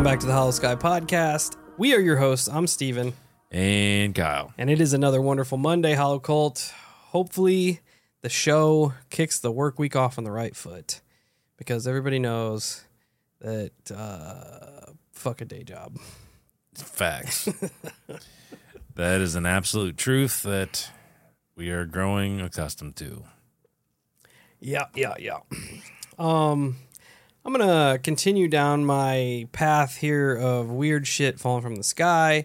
Welcome back to the Hollow Sky Podcast. We are your hosts. I'm Steven. And Kyle. And it is another wonderful Monday, Hollow Cult. Hopefully the show kicks the work week off on the right foot, because everybody knows that fuck a day job. Facts. That is an absolute truth that we are growing accustomed to. Yeah. I'm going to continue down my path here of weird shit falling from the sky.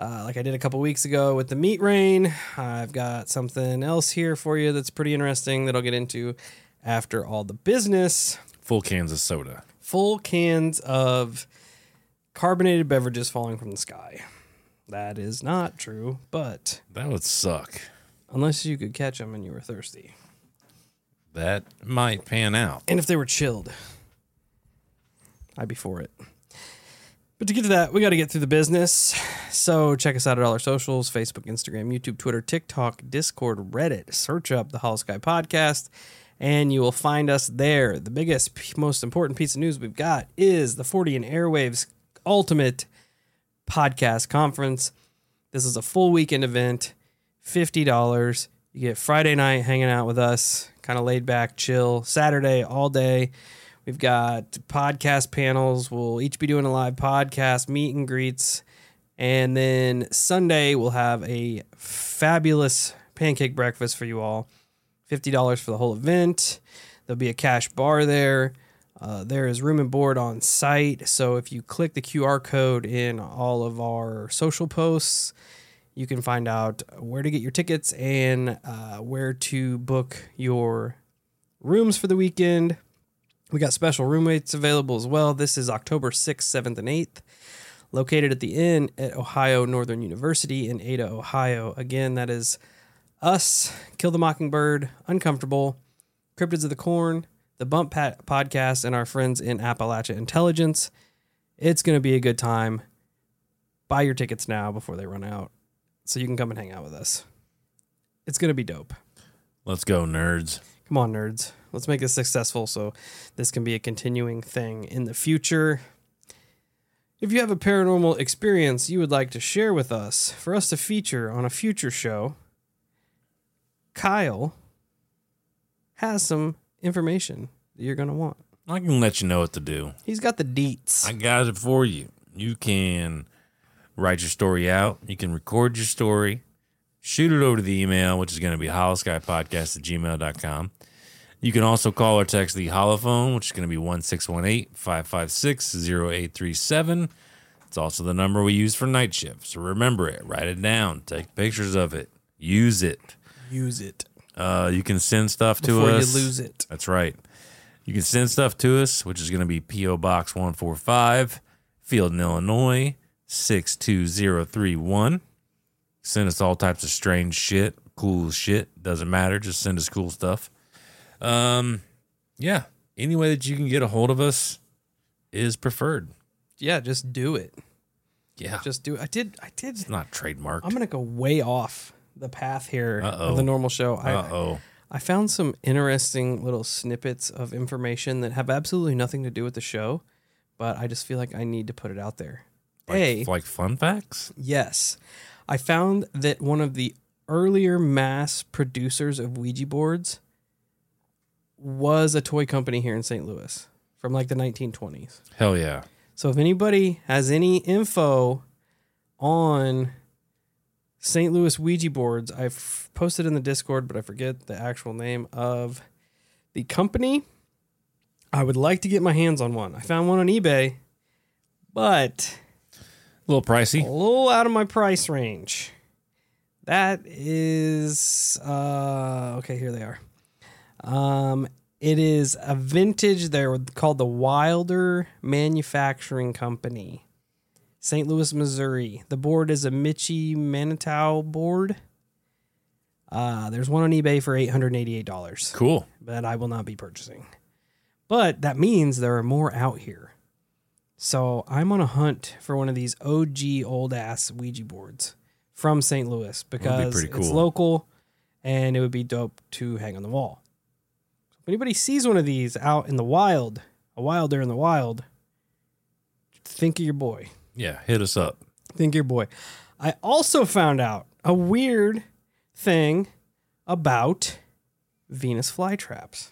Like I did a couple weeks ago with the meat rain. I've got something else here for you that's pretty interesting that I'll get into after all the business. Full cans of soda. Full cans of carbonated beverages falling from the sky. That is not true, but... That would suck. Unless you could catch them and you were thirsty. That might pan out. And if they were chilled, I'd be for it. But to get to that, we got to get through the business. So check us out at all our socials, Facebook, Instagram, YouTube, Twitter, TikTok, Discord, Reddit. Search up the Hollow Sky Podcast, and you will find us there. The biggest, most important piece of news we've got is the Fortean Airwaves Ultimate Podcast Conference. This is a full weekend event, $50. You get Friday night hanging out with us, kind of laid back, chill. Saturday, all day. We've got podcast panels. We'll each be doing a live podcast, meet and greets. And then Sunday, we'll have a fabulous pancake breakfast for you all. $50 for the whole event. There'll be a cash bar there. There is room and board on site, so if you click the QR code in all of our social posts, you can find out where to get your tickets and where to book your rooms for the weekend. We got special room rates available as well. This is October 6th, 7th, and 8th, located at the Inn at Ohio Northern University in Ada, Ohio. Again, that is us, Kill the Mockingbird, Uncomfortable, Cryptids of the Corn, The Bump Pat-Podcast, and our friends in Appalachia Intelligence. It's going to be a good time. Buy your tickets now before they run out so you can come and hang out with us. It's going to be dope. Let's go, nerds. Come on, nerds. Let's make this successful so this can be a continuing thing in the future. If you have a paranormal experience you would like to share with us for us to feature on a future show, Kyle has some information that you're going to want. I can let you know what to do. He's got the deets. I got it for you. You can write your story out. You can record your story. Shoot it over to the email, which is going to be hollowskypodcast@gmail.com. You can also call or text the Holophone, which is going to be 1-618-556-0837. It's also the number we use for night shift. So remember it. Write it down. Take pictures of it. Use it. Use it. You can send stuff to us. Before you lose it. That's right. You can send stuff to us, which is going to be P.O. Box 145, Fieldton, Illinois, 62031. Send us all types of strange shit, cool shit. Doesn't matter. Just send us cool stuff. Yeah. Any way that you can get a hold of us is preferred. Yeah, just do it. Yeah. Just do it. I did. It's not trademarked. I'm going to go way off the path here of the normal show. I found some interesting little snippets of information that have absolutely nothing to do with the show, but I just feel like I need to put it out there. Like fun facts? Yes. I found that one of the earlier mass producers of Ouija boards was a toy company here in St. Louis from like the 1920s. Hell yeah. So if anybody has any info on St. Louis Ouija boards, I've posted in the Discord, but I forget the actual name of the company. I would like to get my hands on one. I found one on eBay, but a little pricey, a little out of my price range. That is, okay, here they are. It is a vintage. They're called the Wilder Manufacturing Company. St. Louis, Missouri. The board is a Mitchie Manitow board. There's one on eBay for $888. Cool. That I will not be purchasing. But that means there are more out here. So I'm on a hunt for one of these OG old-ass Ouija boards from St. Louis, because it's local, and it would be dope to hang on the wall. If anybody sees one of these out in the wild, a wilder in the wild, think of your boy. Yeah, hit us up. Think of your boy. I also found out a weird thing about Venus flytraps.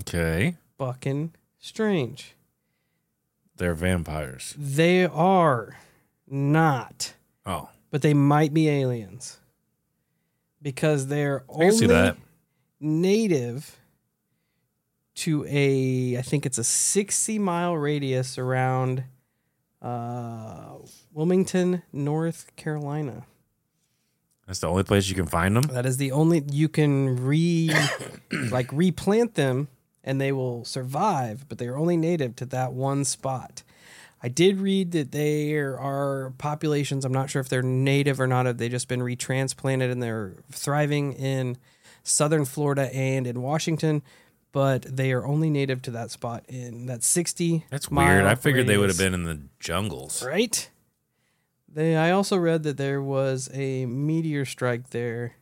Okay. Fucking strange. They're vampires. They are not. Oh. But they might be aliens. Because they're only native to a, I think it's a 60-mile radius around Wilmington, North Carolina. That's the only place you can find them? That is the only, you can replant them and they will survive, but they're only native to that one spot. I did read that there are populations, I'm not sure if they're native or not, if they've just been retransplanted and they're thriving in Southern Florida and in Washington, but they are only native to that spot in that 60. That's weird. I figured they would have been in the jungles. Right? I also read that there was a meteor strike there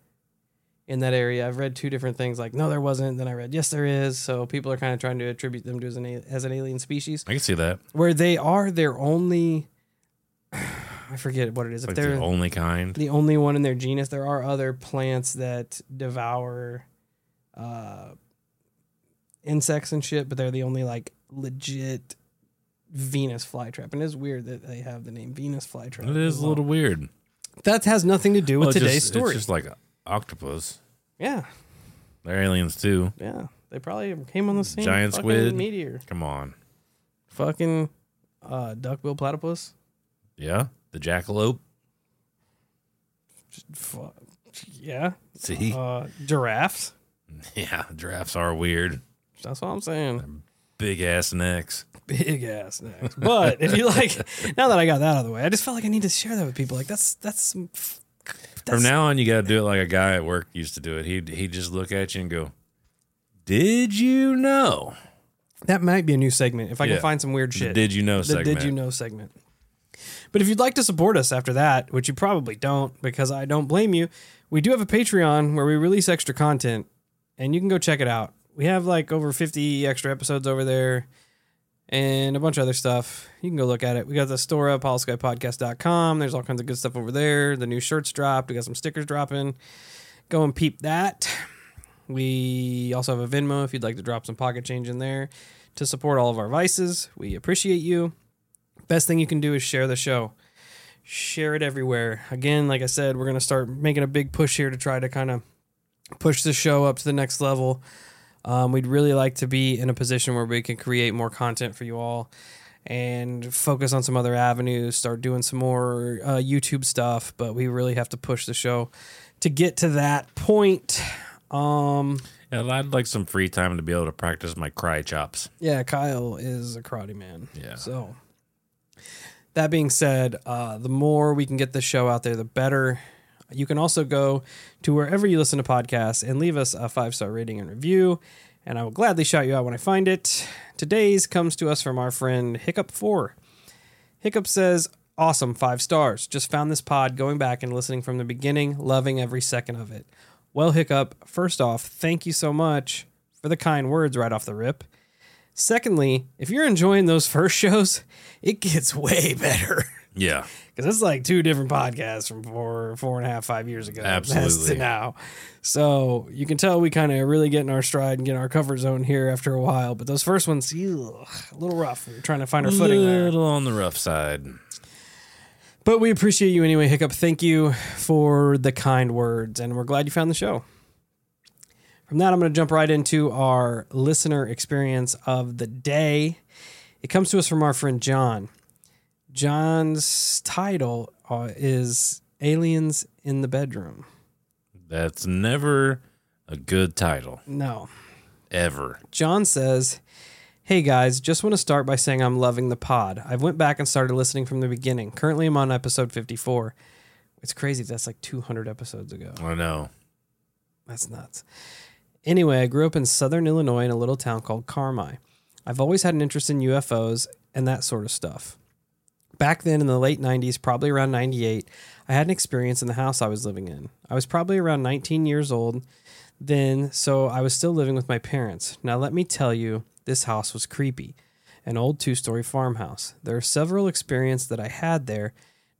in that area. I've read two different things like, no, there wasn't. Then I read, yes, there is. So people are kind of trying to attribute them to as an alien species. I can see that. Where they are their only, I forget what it is. If like they're the only kind. The only one in their genus. There are other plants that devour insects and shit, but they're the only like legit Venus flytrap, and it's weird that they have the name Venus flytrap. It is a little weird. That has nothing to do with today's story. It's just like octopus. Yeah, they're aliens too. Yeah, they probably came on the same giant squid meteor. Come on, fucking duckbill platypus. Yeah, the jackalope. Yeah, see, giraffes. Yeah, giraffes are weird. That's what I'm saying. They're big ass necks. Big ass necks. But if you like, now that I got that out of the way, I just felt like I need to share that with people. Like that's from now on, you got to do it like a guy at work used to do it. He'd just look at you and go, "Did you know?" That might be a new segment if I can find some weird shit. The did you know segment? The did you know segment. But if you'd like to support us after that, which you probably don't because I don't blame you, we do have a Patreon where we release extra content, and you can go check it out. We have like over 50 extra episodes over there. And a bunch of other stuff. You can go look at it. We got the store up, hollowskypodcast.com. There's all kinds of good stuff over there. The new shirts dropped. We got some stickers dropping. Go and peep that. We also have a Venmo if you'd like to drop some pocket change in there to support all of our vices. We appreciate you. Best thing you can do is share the show. Share it everywhere. Again, like I said, we're going to start making a big push here to try to kind of push the show up to the next level. We'd really like to be in a position where we can create more content for you all and focus on some other avenues, start doing some more YouTube stuff, but we really have to push the show to get to that point. I'd like some free time to be able to practice my karate chops. Yeah, Kyle is a karate man. Yeah. So that being said, the more we can get the show out there, the better. You can also go to wherever you listen to podcasts and leave us a 5-star rating and review, and I will gladly shout you out when I find it. Today's comes to us from our friend Hiccup4. Hiccup says, awesome, 5 stars. Just found this pod going back and listening from the beginning, loving every second of it. Well, Hiccup, first off, thank you so much for the kind words right off the rip. Secondly, if you're enjoying those first shows, it gets way better. Yeah. Because it's like two different podcasts from four and a half, 5 years ago. Absolutely. To now. So you can tell we kind of really get in our stride and get in our comfort zone here after a while. But those first ones, a little rough. We're trying to find our footing there. A little on the rough side. But we appreciate you anyway, Hiccup. Thank you for the kind words. And we're glad you found the show. From that, I'm going to jump right into our listener experience of the day. It comes to us from our friend John. John's title is Aliens in the Bedroom. That's never a good title. No. Ever. John says, hey guys, just want to start by saying I'm loving the pod. I went back and started listening from the beginning. Currently I'm on episode 54. It's crazy. That's like 200 episodes ago. I know. That's nuts. Anyway, I grew up in Southern Illinois in a little town called Carmi. I've always had an interest in UFOs and that sort of stuff. Back then in the late 90s, probably around 98, I had an experience in the house I was living in. I was probably around 19 years old then, so I was still living with my parents. Now let me tell you, this house was creepy. an old two-story farmhouse. There are several experiences that I had there,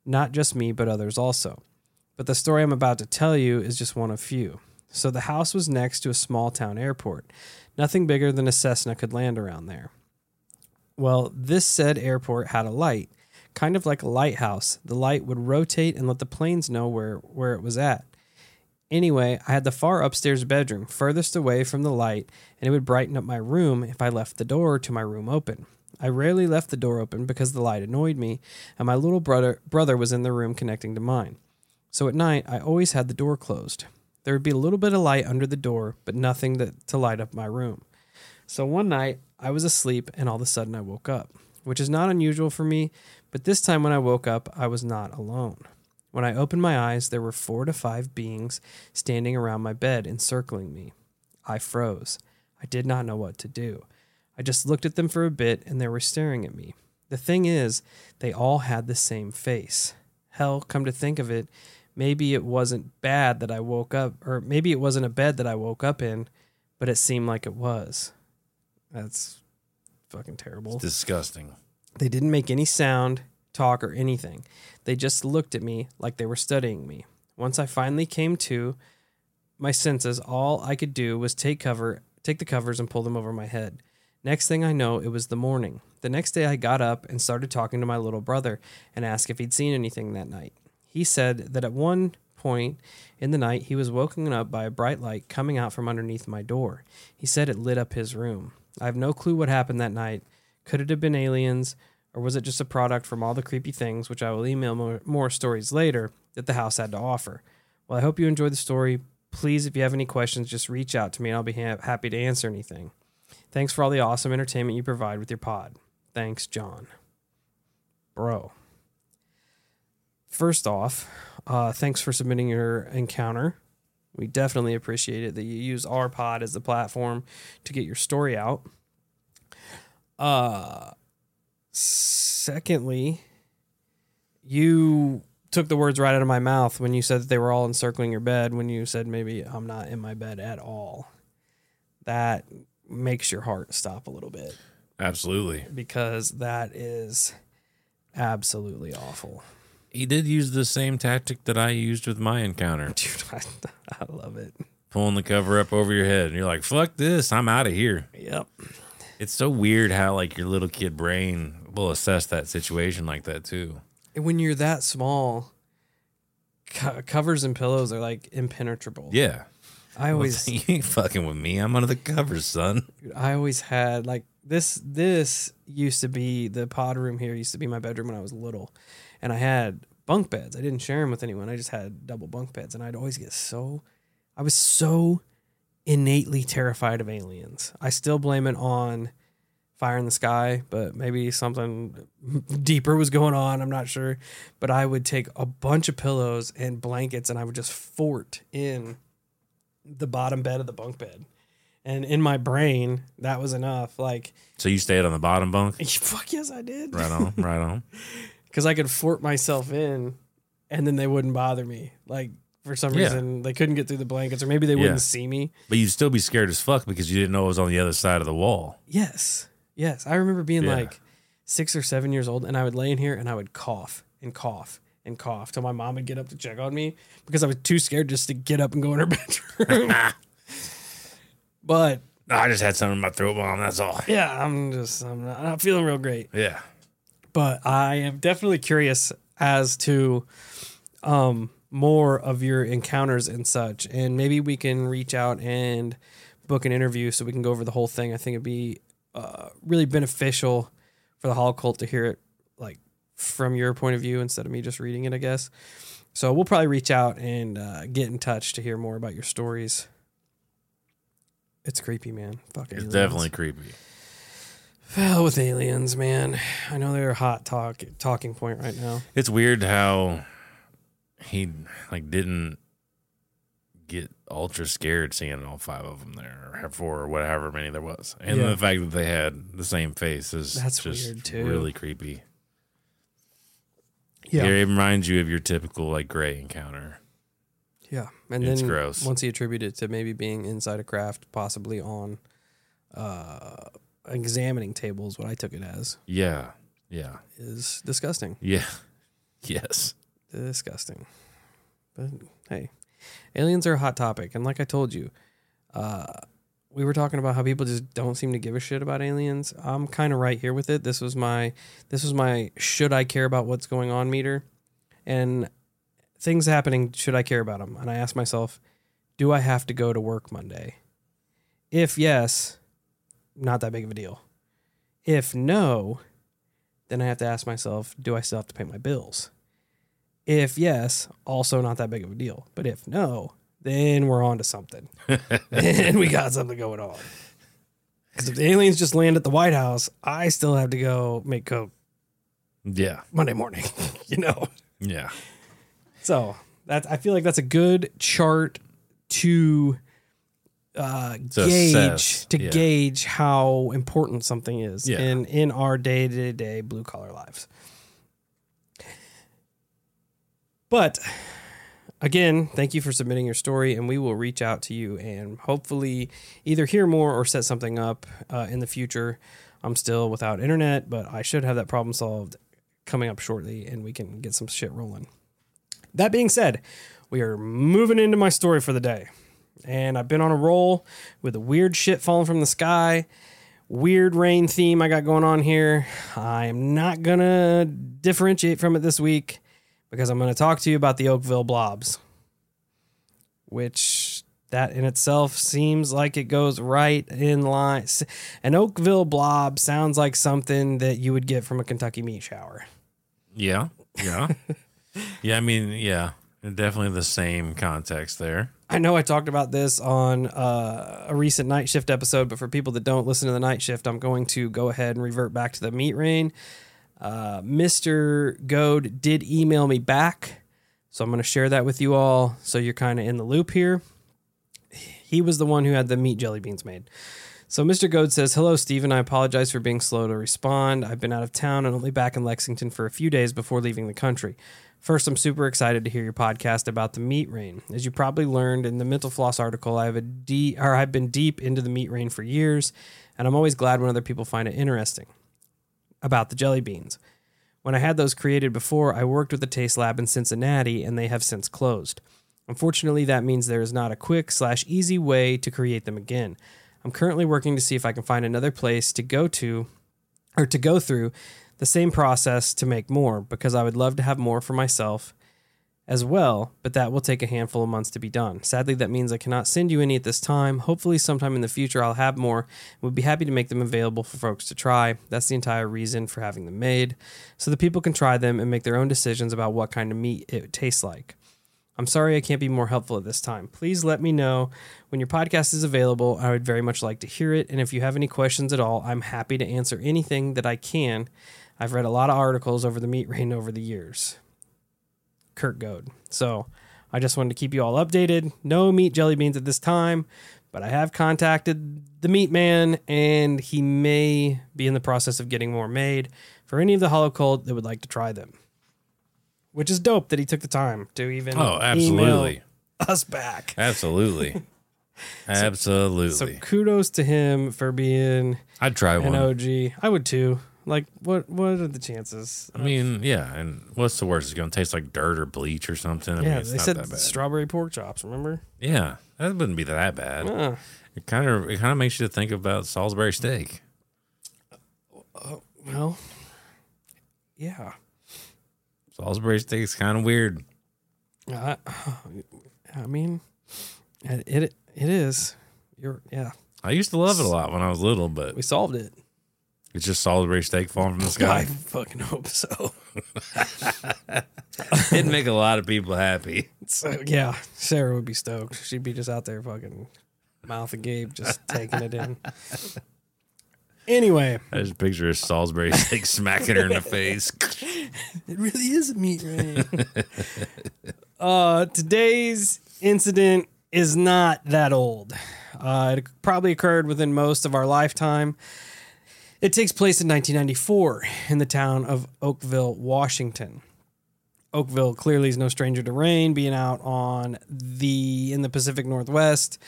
not just me, but others also. But the story I'm about to tell you is just one of few. So the house was next to a small-town airport. Nothing bigger than a Cessna could land around there. Well, this said airport had a light, kind of like a lighthouse. The light would rotate and let the planes know where it was at. Anyway, I had the far upstairs bedroom, furthest away from the light, and it would brighten up my room if I left the door to my room open. I rarely left the door open because the light annoyed me, and my little brother was in the room connecting to mine. So at night, I always had the door closed. There would be a little bit of light under the door, but nothing to light up my room. So one night, I was asleep, and all of a sudden I woke up, which is not unusual for me, but this time when I woke up, I was not alone. When I opened my eyes, there were 4 to 5 beings standing around my bed, encircling me. I froze. I did not know what to do. I just looked at them for a bit, and they were staring at me. The thing is, they all had the same face. Hell, come to think of it, maybe it wasn't bad that I woke up, or maybe it wasn't a bed that I woke up in, but it seemed like it was. That's fucking terrible. It's disgusting. They didn't make any sound, talk, or anything. They just looked at me like they were studying me. Once I finally came to my senses, all I could do was take the covers and pull them over my head. Next thing I know, it was the morning. The next day I got up and started talking to my little brother and asked if he'd seen anything that night. He said that at one point in the night, he was woken up by a bright light coming out from underneath my door. He said it lit up his room. I have no clue what happened that night. Could it have been aliens, or was it just a product from all the creepy things, which I will email more stories later, that the house had to offer? Well, I hope you enjoyed the story. Please, if you have any questions, just reach out to me, and I'll be happy to answer anything. Thanks for all the awesome entertainment you provide with your pod. Thanks, John. Bro. First off, thanks for submitting your encounter. We definitely appreciate it that you use our pod as the platform to get your story out. Secondly, you took the words right out of my mouth when you said that they were all encircling your bed, when you said maybe I'm not in my bed at all. That makes your heart stop a little bit. Absolutely. Because that is absolutely awful. He did use the same tactic that I used with my encounter. Dude, I love it. Pulling the cover up over your head. And you're like, fuck this. I'm out of here. Yep. It's so weird how like your little kid brain will assess that situation like that too. And when you're that small, covers and pillows are like impenetrable. Yeah. I always you ain't fucking with me. I'm under the covers, son. Dude, I always had like this used to be the pod room here. Used to be my bedroom when I was little, and I had bunk beds. I didn't share them with anyone. I just had double bunk beds, and I'd always get I was so innately terrified of aliens. I still blame it on fire in the sky, but maybe something deeper was going on. I'm not sure, but I would take a bunch of pillows and blankets, and I would just fort in the bottom bed of the bunk bed. And in my brain, that was enough. Like, so you stayed on the bottom bunk? Fuck yes, I did. Right on. Because I could fort myself in, and then they wouldn't bother me. Like, for some reason, they couldn't get through the blankets, or maybe they wouldn't see me. But you'd still be scared as fuck because you didn't know it was on the other side of the wall. Yes. I remember being like 6 or 7 years old, and I would lay in here, and I would cough and cough and cough till my mom would get up to check on me because I was too scared just to get up and go in her bedroom. But I just had something in my throat, Mom. That's all. Yeah, I'm not feeling real great. Yeah, but I am definitely curious as to more of your encounters and such, and maybe we can reach out and book an interview so we can go over the whole thing. I think it'd be really beneficial for the Holocult to hear it like from your point of view instead of me just reading it, I guess. So we'll probably reach out and get in touch to hear more about your stories. It's creepy, man. Fucking aliens. It's definitely creepy. Well, with aliens, man. I know they're a hot talking point right now. It's weird how he like didn't get ultra scared seeing all 5 of them there, or 4, or whatever many there was. And the fact that they had the same face is just weird too. Really creepy. Yeah. It reminds you of your typical like gray encounter. Yeah, and it's then gross. Once he attributed it to maybe being inside a craft, possibly on examining table is what I took it as. Yeah. Yeah. Is disgusting. Yeah. Yes. Disgusting. But hey, aliens are a hot topic. And like I told you, we were talking about how people just don't seem to give a shit about aliens. I'm kind of right here with it. This was my should I care about what's going on meter, and things happening, should I care about them? And I asked myself, do I have to go to work Monday? If yes, not that big of a deal. If no, then I have to ask myself, do I still have to pay my bills? If yes, also not that big of a deal. But if no, then we're on to something. Then we got something going on. Because if the aliens just land at the White House, I still have to go make coke. Yeah. Monday morning, you know? Yeah. So that's, I feel like that's a good chart to gauge how important something is in our day-to-day blue-collar lives. But again, thank you for submitting your story, and we will reach out to you and hopefully either hear more or set something up in the future. I'm still without internet, but I should have that problem solved coming up shortly, and we can get some shit rolling. That being said, we are moving into my story for the day. And I've been on a roll with the weird shit falling from the sky, weird rain theme I got going on here. I'm not going to differentiate from it this week because I'm going to talk to you about the Oakville blobs, which that in itself seems like it goes right in line. An Oakville blob sounds like something that you would get from a Kentucky meat shower. Yeah, yeah. Yeah, I mean, yeah, definitely the same context there. I know I talked about this on a recent Night Shift episode, but for people that don't listen to the Night Shift, I'm going to go ahead and revert back to the meat rain. Mr. Goad did email me back, so I'm going to share that with you all so you're kind of in the loop here. He was the one who had the meat jelly beans made. So Mr. Goad says, hello, Steven. I apologize for being slow to respond. I've been out of town and only back in Lexington for a few days before leaving the country. First, I'm super excited to hear your podcast about the meat rain. As you probably learned in the Mental Floss article, I've been deep into the meat rain for years, and I'm always glad when other people find it interesting. About the jelly beans. When I had those created before, I worked with the Taste Lab in Cincinnati, and they have since closed. Unfortunately, that means there is not a quick/easy way to create them again. I'm currently working to see if I can find another place to go through the same process to make more, because I would love to have more for myself as well, but that will take a handful of months to be done. Sadly, that means I cannot send you any at this time. Hopefully sometime in the future I'll have more and would be happy to make them available for folks to try. That's the entire reason for having them made, so that people can try them and make their own decisions about what kind of meat it tastes like. I'm sorry I can't be more helpful at this time. Please let me know when your podcast is available. I would very much like to hear it, and if you have any questions at all, I'm happy to answer anything that I can. I've read a lot of articles over the meat rain over the years. Kirk Goad. So I just wanted to keep you all updated. No meat jelly beans at this time, but I have contacted the meat man, and he may be in the process of getting more made for any of the Hollow Cult that would like to try them. Which is dope that he took the time to even email us back. Absolutely. Absolutely. So kudos to him for being an OG. I would too. Like, what are the chances? I mean, yeah, and what's the worst? It's going to taste like dirt or bleach or something. I mean, it's not that bad. Strawberry pork chops, remember? Yeah, that wouldn't be that bad. It kind of makes you think about Salisbury steak. Well, yeah. Salisbury steak's kind of weird. I mean, it is. Yeah. I used to love it a lot when I was little, but we solved it. It's just Salisbury steak falling from the sky. I fucking hope so. It'd make a lot of people happy. So, yeah, Sarah would be stoked. She'd be just out there fucking mouth agape, just taking it in. Anyway. I just picture a Salisbury steak smacking her in the face. It really is a meat rain. Today's incident is not that old. It probably occurred within most of our lifetime. It takes place in 1994 in the town of Oakville, Washington. Oakville clearly is no stranger to rain, being out in the Pacific Northwest.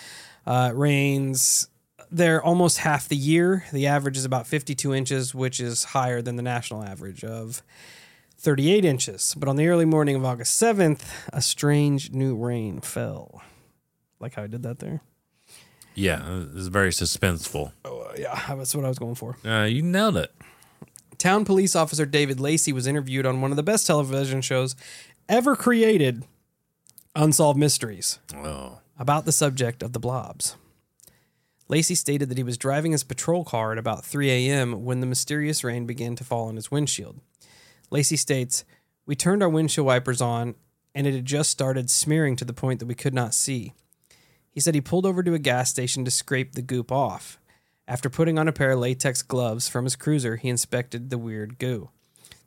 It rains there almost half the year. The average is about 52 inches, which is higher than the national average of 38 inches. But on the early morning of August 7th, a strange new rain fell. Like how I did that there? Yeah, it was very suspenseful. Oh, yeah, that's what I was going for. You nailed it. Town police officer David Lacey was interviewed on one of the best television shows ever created, Unsolved Mysteries, about the subject of the blobs. Lacey stated that he was driving his patrol car at about 3 a.m. when the mysterious rain began to fall on his windshield. Lacey states, "We turned our windshield wipers on, and it had just started smearing to the point that we could not see." He said he pulled over to a gas station to scrape the goop off. After putting on a pair of latex gloves from his cruiser, he inspected the weird goo.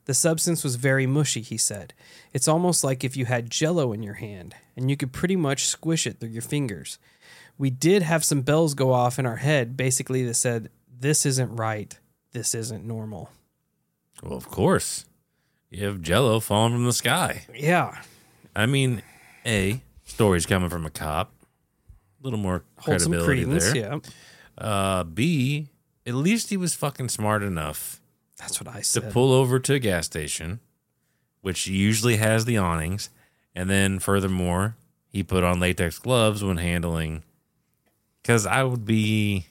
The substance was very mushy, he said. It's almost like if you had Jell-O in your hand, and you could pretty much squish it through your fingers. We did have some bells go off in our head, basically, that said, this isn't right. This isn't normal. Well, of course. You have Jell-O falling from the sky. Yeah. I mean, A, story's coming from a cop. A little more credibility credence, there. Yeah. B, at least he was fucking smart enough. That's what I said. To pull over to a gas station, which usually has the awnings, and then furthermore, he put on latex gloves when handling. Because I would be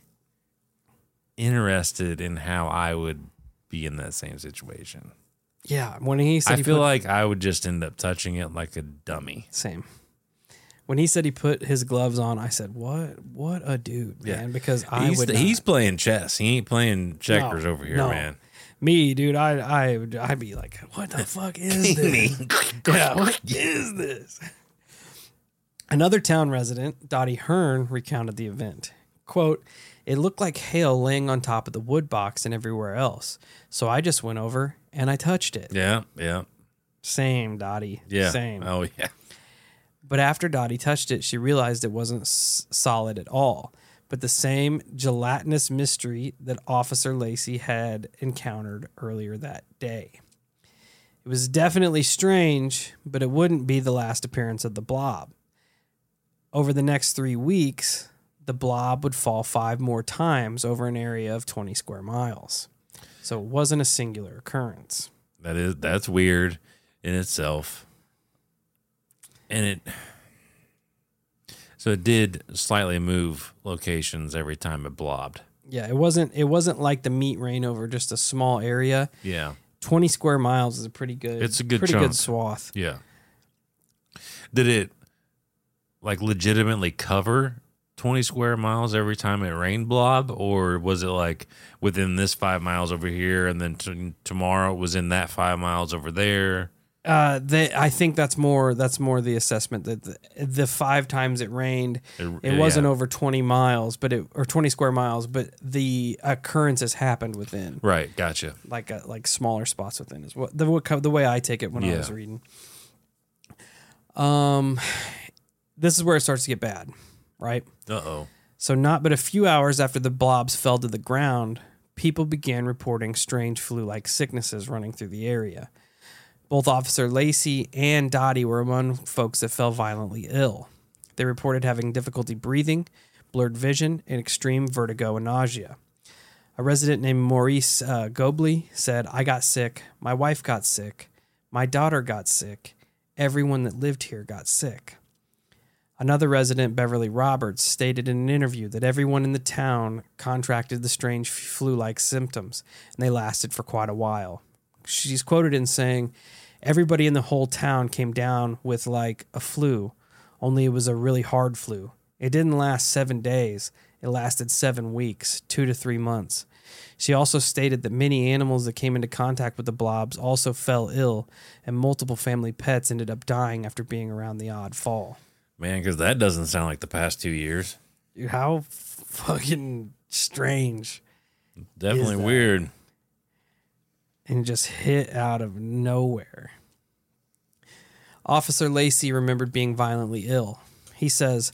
interested in how I would be in that same situation. Yeah, when he said, I feel like I would just end up touching it like a dummy. Same. When he said he put his gloves on, I said, "What? What a dude, man!" Yeah. Because he's playing chess. He ain't playing checkers over here, man. Me, dude, I'd be like, what the fuck is this? What is this? Another town resident, Dottie Hearn, recounted the event. Quote, "It looked like hail laying on top of the wood box and everywhere else. So I just went over and I touched it." Yeah, yeah. Same, Dottie. Yeah. Same. Oh, yeah. But after Dottie touched it, she realized it wasn't solid at all, but the same gelatinous mystery that Officer Lacey had encountered earlier that day. It was definitely strange, but it wouldn't be the last appearance of the blob. Over the next 3 weeks, the blob would fall 5 more times over an area of 20 square miles. So it wasn't a singular occurrence. That's weird in itself. And it... So it did slightly move locations every time it blobbed. Yeah, it wasn't like the meat rain over just a small area. Yeah. 20 square miles is a pretty good swath. Yeah. Did it like legitimately cover 20 square miles every time it rained blob, or was it like within this 5 miles over here and then tomorrow it was in that 5 miles over there? I think that's more the assessment that the 5 times it rained, it wasn't over 20 miles, but 20 square miles, but the occurrences happened within. Right. Gotcha. Like smaller spots within is what the way I take it when I was reading. This is where it starts to get bad, right? Uh-oh. So not but a few hours after the blobs fell to the ground, people began reporting strange flu-like sicknesses running through the area. Both Officer Lacey and Dottie were among folks that fell violently ill. They reported having difficulty breathing, blurred vision, and extreme vertigo and nausea. A resident named Maurice Gobley said, "I got sick, my wife got sick, my daughter got sick, everyone that lived here got sick." Another resident, Beverly Roberts, stated in an interview that everyone in the town contracted the strange flu-like symptoms, and they lasted for quite a while. She's quoted in saying, "Everybody in the whole town came down with like a flu, only it was a really hard flu. It didn't last 7 days. It lasted 7 weeks, 2 to 3 months. She also stated that many animals that came into contact with the blobs also fell ill, and multiple family pets ended up dying after being around the odd fall. Man, because that doesn't sound like the past 2 years. Dude, how fucking strange. Definitely weird. And just hit out of nowhere. Officer Lacey remembered being violently ill. He says,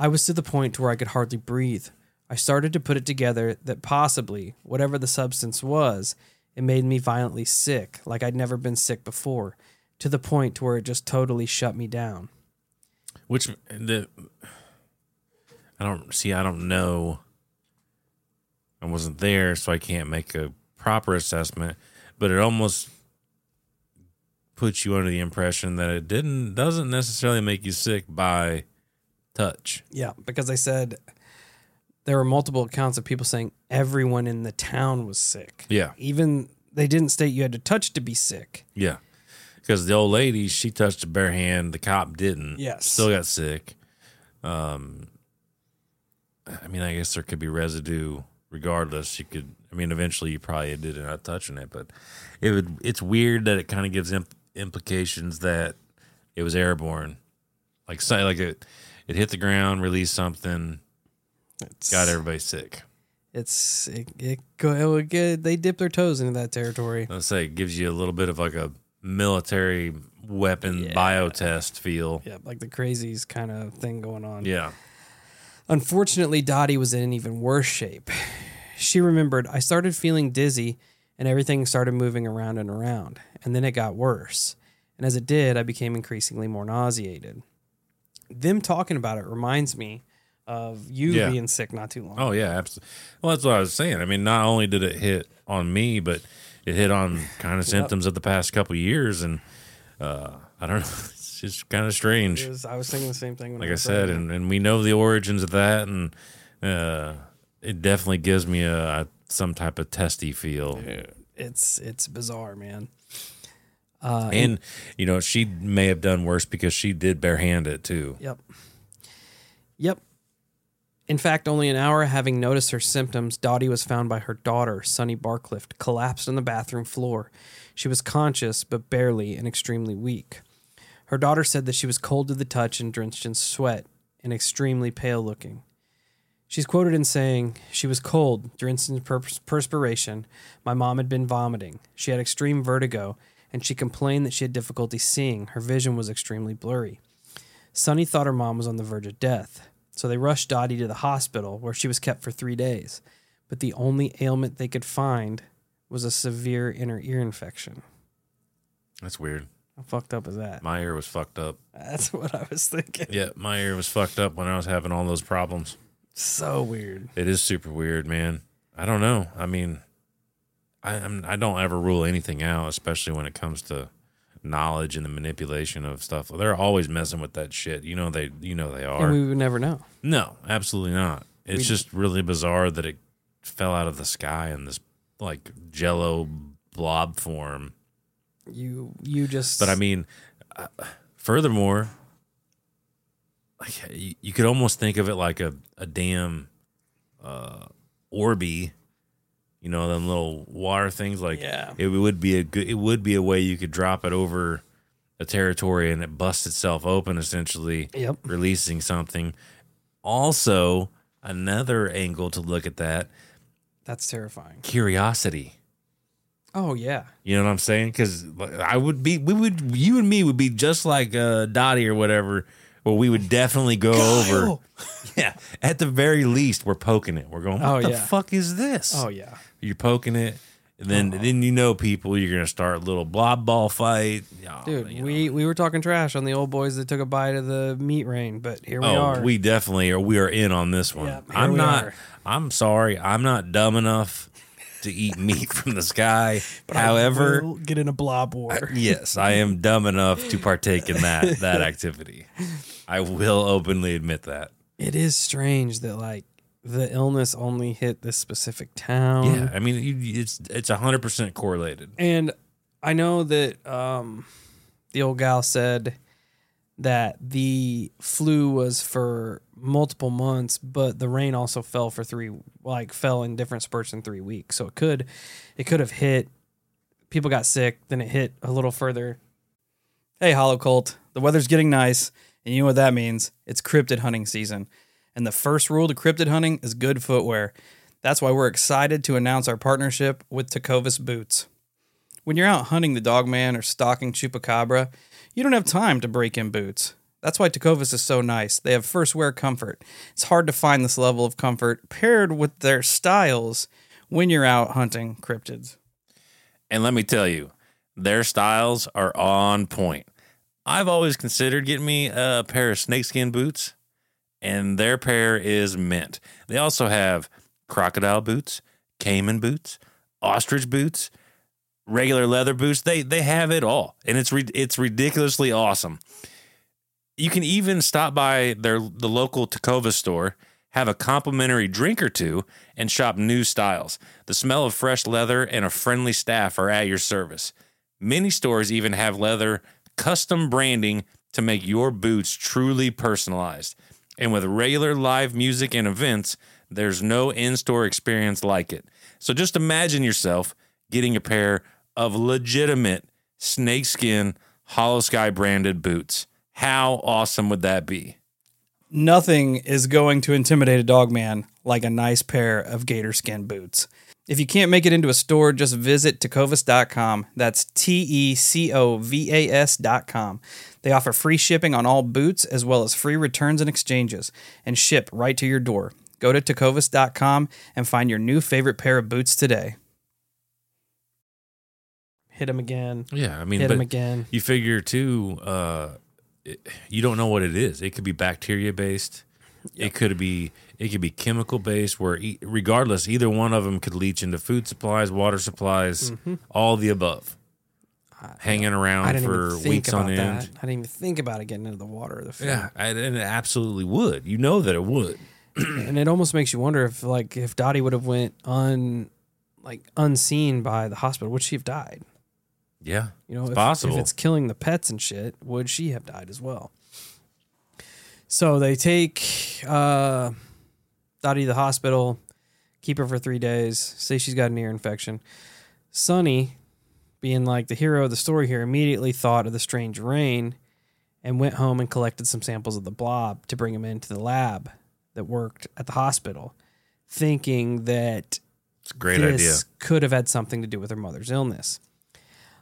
"I was to the point to where I could hardly breathe. I started to put it together that possibly, whatever the substance was, it made me violently sick, like I'd never been sick before, to the point to where it just totally shut me down." Which, I don't know I wasn't there, so I can't make a proper assessment. But it almost puts you under the impression that it doesn't necessarily make you sick by touch. Yeah, because they said there were multiple accounts of people saying everyone in the town was sick. Yeah. Even they didn't state you had to touch to be sick. Yeah. Because the old lady, she touched a bare hand. The cop didn't. Yes. Still got sick. I mean, I guess there could be residue regardless. You could, I mean, eventually you probably did end up touching it, but it's weird that it kind of gives implications that it was airborne. Like it hit the ground, released something, got everybody sick. They dip their toes into that territory. Let's say it gives you a little bit of like a military weapon biotest feel. Yeah, like the crazies kind of thing going on. Yeah. Unfortunately, Dottie was in even worse shape. She remembered, I started feeling dizzy and everything started moving around and around. And then it got worse. And as it did, I became increasingly more nauseated. Them talking about it reminds me of you being sick not too long ago. Oh, yeah, absolutely. Well, that's what I was saying. I mean, not only did it hit on me, but it hit on kind of symptoms of the past couple of years, and I don't know. It's just kind of strange. I was thinking the same thing. When like I said, and we know the origins of that, and it definitely gives me some type of testy feel. Yeah. It's bizarre, man. And, you know, she may have done worse because she did barehand it, too. Yep. In fact, only an hour having noticed her symptoms, Dottie was found by her daughter, Sunny Barcliffe, collapsed on the bathroom floor. She was conscious, but barely, and extremely weak. Her daughter said that she was cold to the touch and drenched in sweat, and extremely pale looking. She's quoted in saying, she was cold, drenched in perspiration. My mom had been vomiting. She had extreme vertigo, and she complained that she had difficulty seeing. Her vision was extremely blurry. Sunny thought her mom was on the verge of death. So they rushed Dottie to the hospital, where she was kept for 3 days. But the only ailment they could find was a severe inner ear infection. That's weird. How fucked up is that? My ear was fucked up. That's what I was thinking. Yeah, my ear was fucked up when I was having all those problems. So weird. It is super weird, man. I don't know. I mean, I don't ever rule anything out, especially when it comes to knowledge and the manipulation of stuff. They're always messing with that shit. You know they are. And we would never know. No, absolutely not. It's just really bizarre that it fell out of the sky in this like jello blob form. You just. But I mean, furthermore, like you could almost think of it like a damn Orby. You know, them little water things. Like it would be a way you could drop it over a territory and it busts itself open, essentially, releasing something. Also, another angle to look at that. That's terrifying. Curiosity. Oh yeah. You know what I'm saying? Because you and me would be just like Dottie or whatever. Well, we would definitely go over. Yeah. At the very least, we're poking it. We're going, what the fuck is this? Oh, yeah. You're poking it. And then you know people, you're going to start a little blob ball fight. Oh, dude, we were talking trash on the old boys that took a bite of the meat rain, but here we are. We definitely are. We are in on this one. Yep, I'm sorry. I'm not dumb enough to eat meat from the sky. But however, I will get in a blob war. Yes, I am dumb enough to partake in that activity. I will openly admit that. It is strange that like the illness only hit this specific town. Yeah, I mean it's 100% correlated. And I know that the old gal said that the flu was for multiple months, but the rain also fell fell in different spurts in 3 weeks. So it could have hit. People got sick, then it hit a little further. Hey, Hollow Cult, the weather's getting nice, and you know what that means? It's cryptid hunting season, and the first rule to cryptid hunting is good footwear. That's why we're excited to announce our partnership with Tecovas boots. When you're out hunting the dogman or stalking chupacabra, you don't have time to break in boots. That's why Tecovas is so nice. They have first wear comfort. It's hard to find this level of comfort paired with their styles when you're out hunting cryptids. And let me tell you, their styles are on point. I've always considered getting me a pair of snakeskin boots, and their pair is mint. They also have crocodile boots, Cayman boots, ostrich boots, regular leather boots. They have it all, and it's ridiculously awesome. You can even stop by the local Tecovas store, have a complimentary drink or two, and shop new styles. The smell of fresh leather and a friendly staff are at your service. Many stores even have leather custom branding to make your boots truly personalized. And with regular live music and events, there's no in-store experience like it. So just imagine yourself getting a pair of legitimate snakeskin Hollow Sky branded boots. How awesome would that be? Nothing is going to intimidate a dog man like a nice pair of gator skin boots. If you can't make it into a store, just visit Tecovas.com. That's Tecovas.com. They offer free shipping on all boots as well as free returns and exchanges, and ship right to your door. Go to Tecovas.com and find your new favorite pair of boots today. Hit him again. Yeah, I mean, hit him again. You figure too, you don't know what it is. It could be bacteria based. Yep. It could be chemical based. Where regardless, either one of them could leach into food supplies, water supplies, all the above. Hanging around for weeks on end. I didn't even think about it getting into the water or the food. Yeah, and it absolutely would. You know that it would. And it almost makes you wonder if Dottie would have went unseen by the hospital, would she have died? Yeah, it's possible. If it's killing the pets and shit, would she have died as well? So they take Dottie to the hospital, keep her for 3 days, say she's got an ear infection. Sunny, being like the hero of the story here, immediately thought of the strange rain and went home and collected some samples of the blob to bring them into the lab that worked at the hospital, thinking that it's a great idea. Could have had something to do with her mother's illness.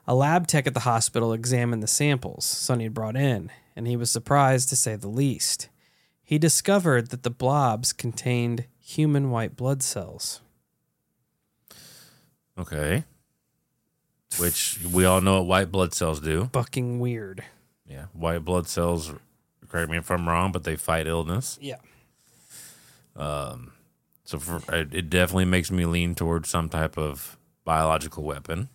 A lab tech at the hospital examined the samples Sonny had brought in, and he was surprised to say the least. He discovered that the blobs contained human white blood cells. Okay. Which we all know what white blood cells do. Fucking weird. Yeah. White blood cells, correct me if I'm wrong, but they fight illness. Yeah. It definitely makes me lean towards some type of biological weapon.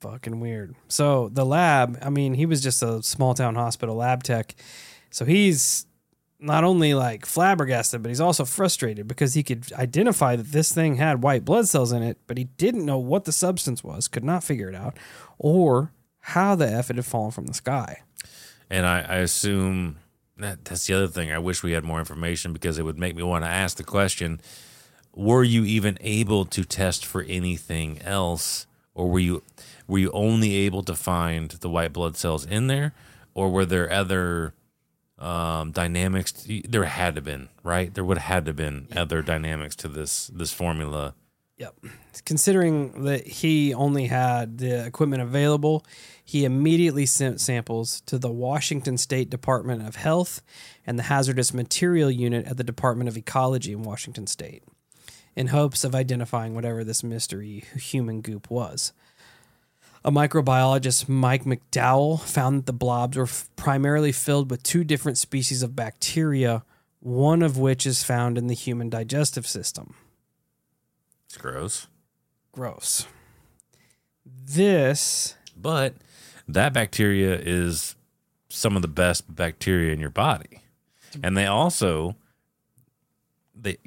Fucking weird. So the lab, I mean, he was just a small town hospital lab tech. So he's not only flabbergasted, but he's also frustrated because he could identify that this thing had white blood cells in it, but he didn't know what the substance was, could not figure it out, or how the F it had fallen from the sky. And I assume that's the other thing. I wish we had more information because it would make me want to ask the question, were you even able to test for anything else? Or were you only able to find the white blood cells in there, or were there other dynamics? There had to have been, right? There would have had to have been other dynamics to this formula. Yep. Considering that he only had the equipment available, he immediately sent samples to the Washington State Department of Health and the Hazardous Material Unit at the Department of Ecology in Washington State, in hopes of identifying whatever this mystery human goop was. A microbiologist, Mike McDowell, found that the blobs were primarily filled with two different species of bacteria, one of which is found in the human digestive system. It's gross. Gross. But that bacteria is some of the best bacteria in your body. And they also...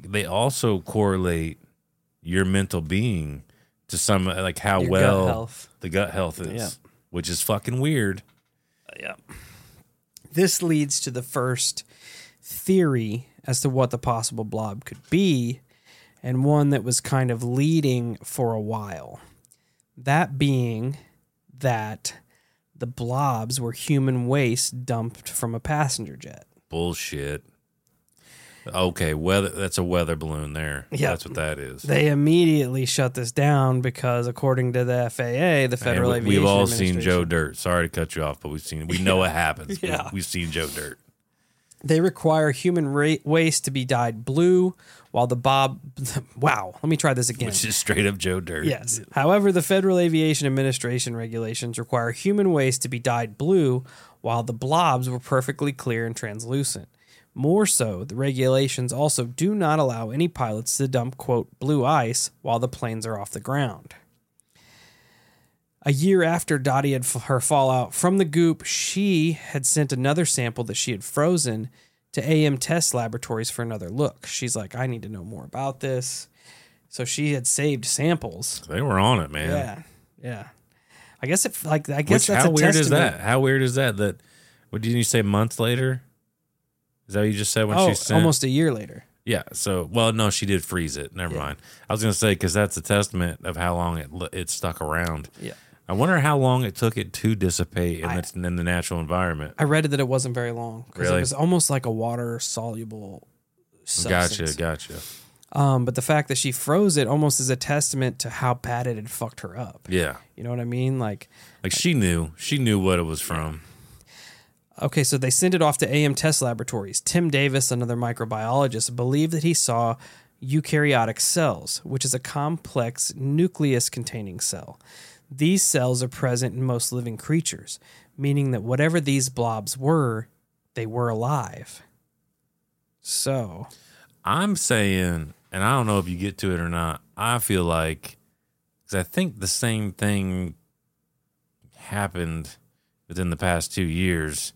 They also correlate your mental being to some how your well the gut health is, which is fucking weird. Yeah. This leads to the first theory as to what the possible blob could be, and one that was kind of leading for a while. That being that the blobs were human waste dumped from a passenger jet. Bullshit. Okay, that's a weather balloon there. Yeah. That's what that is. They immediately shut this down because, according to the FAA, the Federal Aviation Administration... We've all seen Joe Dirt. Sorry to cut you off, but we know what happens. Yeah. We've seen Joe Dirt. They require human waste to be dyed blue, while the blob... Wow, let me try this again. Which is straight up Joe Dirt. Yes. However, the Federal Aviation Administration regulations require human waste to be dyed blue, while the blobs were perfectly clear and translucent, More so, the regulations also do not allow any pilots to dump, quote, blue ice while the planes are off the ground. A year after Dottie had her fallout from the goop, she had sent another sample that she had frozen to AM test laboratories for another look. She's like, I need to know more about this. So she had saved samples. They were on it, man. Yeah. I guess it like I guess that's a testament. How weird is that? How weird is that? That what didn't you say months later? Is that what you just said when she sent? Almost a year later. Yeah. So, well, no, she did freeze it. Never mind. I was gonna say because that's a testament of how long it stuck around. Yeah. I wonder how long it took it to dissipate in the natural environment. I read that it wasn't very long. Really? It was almost like a water-soluble substance. Gotcha. But the fact that she froze it almost is a testament to how bad it had fucked her up. Yeah. You know what I mean? Like she knew. She knew what it was from. Okay, so they sent it off to AM test laboratories. Tim Davis, another microbiologist, believed that he saw eukaryotic cells, which is a complex nucleus-containing cell. These cells are present in most living creatures, meaning that whatever these blobs were, they were alive. So, I'm saying, and I don't know if you get to it or not, I feel like, because I think the same thing happened within the past 2 years.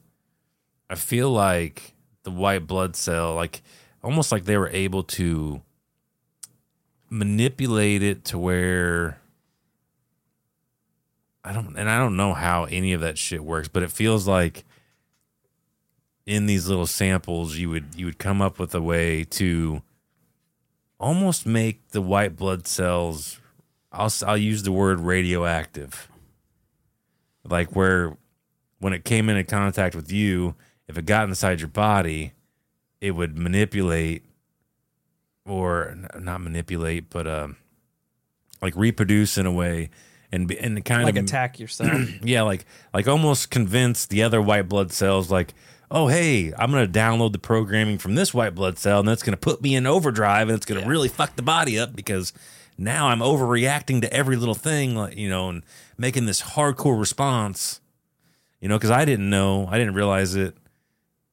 I feel like the white blood cell, like almost like they were able to manipulate it to where... I don't know how any of that shit works, but it feels like in these little samples you would come up with a way to almost make the white blood cells, I'll use the word radioactive. Like where when it came into contact with you, if it got inside your body, it would like reproduce in a way. And kind of attack yourself. Yeah, like almost convince the other white blood cells like, oh, hey, I'm going to download the programming from this white blood cell, and that's going to put me in overdrive, and it's going to really fuck the body up because now I'm overreacting to every little thing, like, you know, and making this hardcore response, you know, because I didn't realize it,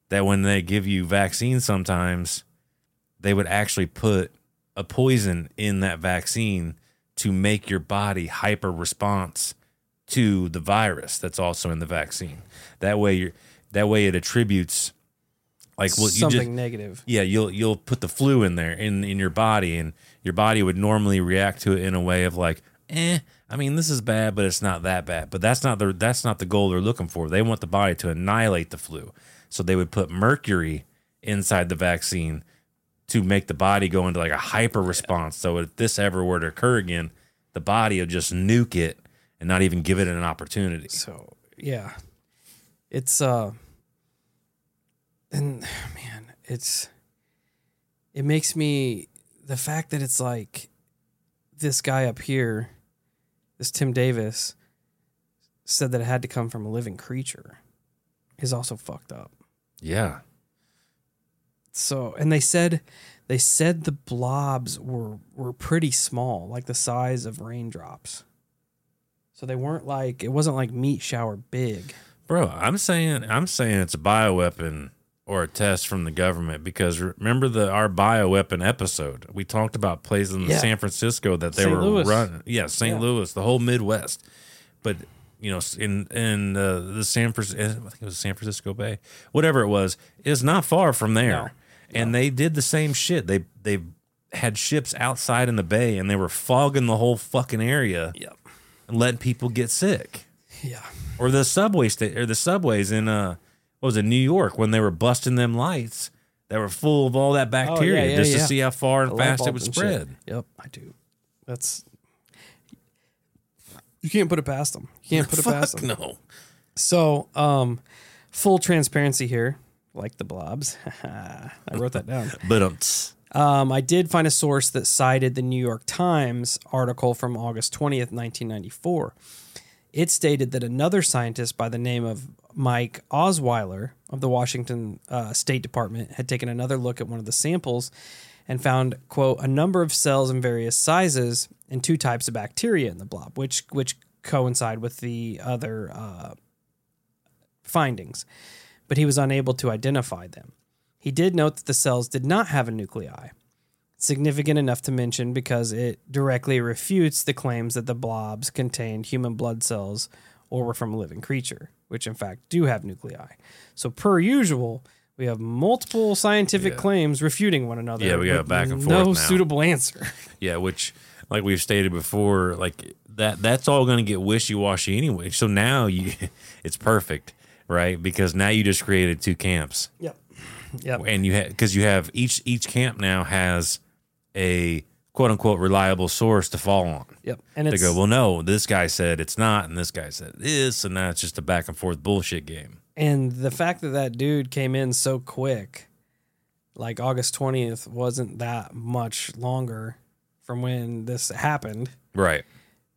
that when they give you vaccines sometimes, they would actually put a poison in that vaccine to make your body hyper response to the virus that's also in the vaccine. That way it attributes like something negative. Yeah, you'll put the flu in there in your body, and your body would normally react to it in a way of like, I mean, this is bad, but it's not that bad. But that's not the goal they're looking for. They want the body to annihilate the flu. So they would put mercury inside the vaccine to make the body go into like a hyper response. So if this ever were to occur again, the body will just nuke it and not even give it an opportunity. So, yeah, it's, it makes me, the fact that it's like this guy up here, this Tim Davis said that it had to come from a living creature is also fucked up. Yeah. So, and they said the blobs were pretty small, like the size of raindrops. So they weren't like, it wasn't like meat shower big. Bro, I'm saying it's a bioweapon or a test from the government, because remember our bioweapon episode, we talked about places in San Francisco that they were running. Yeah, St. Louis, the whole Midwest. But you know, in the San Francisco, I think it was San Francisco Bay, whatever it was, is not far from there. No. And they did the same shit. They had ships outside in the bay, and they were fogging the whole fucking area, and letting people get sick. Yeah. Or the subways in New York, when they were busting them lights that were full of all that bacteria to see how far and fast it would spread. Shit. Yep, I do. That's, you can't put it past them. You can't put it past them. No. So, full transparency here. Like the blobs. I wrote that down. But I did find a source that cited the New York Times article from August 20th, 1994. It stated that another scientist by the name of Mike Osweiler of the Washington State Department had taken another look at one of the samples and found, quote, a number of cells in various sizes and two types of bacteria in the blob, which coincide with the other findings. But he was unable to identify them. He did note that the cells did not have a nuclei. Significant enough to mention because it directly refutes the claims that the blobs contained human blood cells or were from a living creature, which in fact do have nuclei. So per usual, we have multiple scientific claims refuting one another. Yeah, we got back and forth now. No suitable answer. Yeah, which, like we've stated before, like that's all going to get wishy-washy anyway. So now it's perfect, right? Because now you just created two camps. Yep. Yep. And you because you have each camp now has a quote unquote reliable source to fall on. Yep. And they go, well, no, this guy said it's not, and this guy said it is, and now it's just a back and forth bullshit game. And the fact that that dude came in so quick, like August 20th wasn't that much longer from when this happened, right?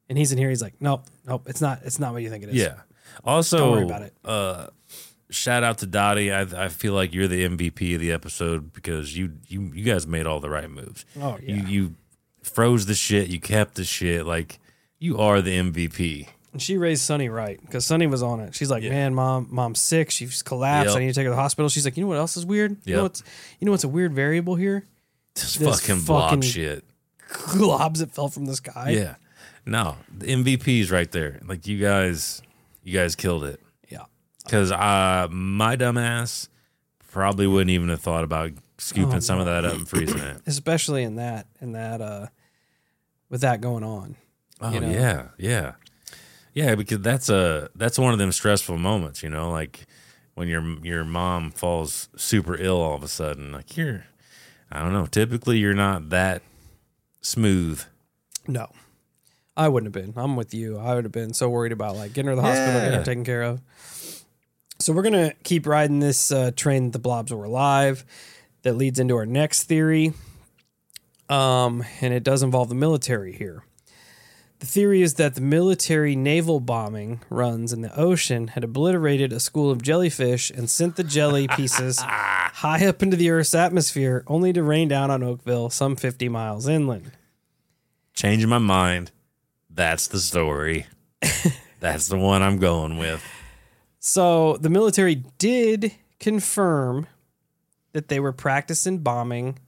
And he's in here, he's like, nope, it's not what you think it is. Yeah. Also, don't worry about it. Shout out to Dottie. I feel like you're the MVP of the episode because you guys made all the right moves. Oh yeah. You froze the shit. You kept the shit. Like, you are the MVP. And she raised Sunny right because Sunny was on it. She's like, man, mom's sick. She's collapsed. Yep. I need to take her to the hospital. She's like, you know what else is weird? You know what's a weird variable here? This fucking blob shit. Globs that fell from the sky. Yeah. No, the MVP's right there. Like, you guys killed it. Because my dumbass probably wouldn't even have thought about scooping some of that up and freezing it. Especially in that with that going on. Oh, you know? Yeah. Yeah, because that's one of them stressful moments, you know, like when your mom falls super ill all of a sudden. Like, I don't know, typically you're not that smooth. No. I wouldn't have been. I'm with you. I would have been so worried about, like, getting her to the hospital, getting her taken care of. So we're going to keep riding this train that the blobs were alive. That leads into our next theory. And it does involve the military here. The theory is that the military naval bombing runs in the ocean had obliterated a school of jellyfish and sent the jelly pieces high up into the Earth's atmosphere, only to rain down on Oakville some 50 miles inland. Changing my mind. That's the story. That's the one I'm going with. So the military did confirm that they were practicing bombing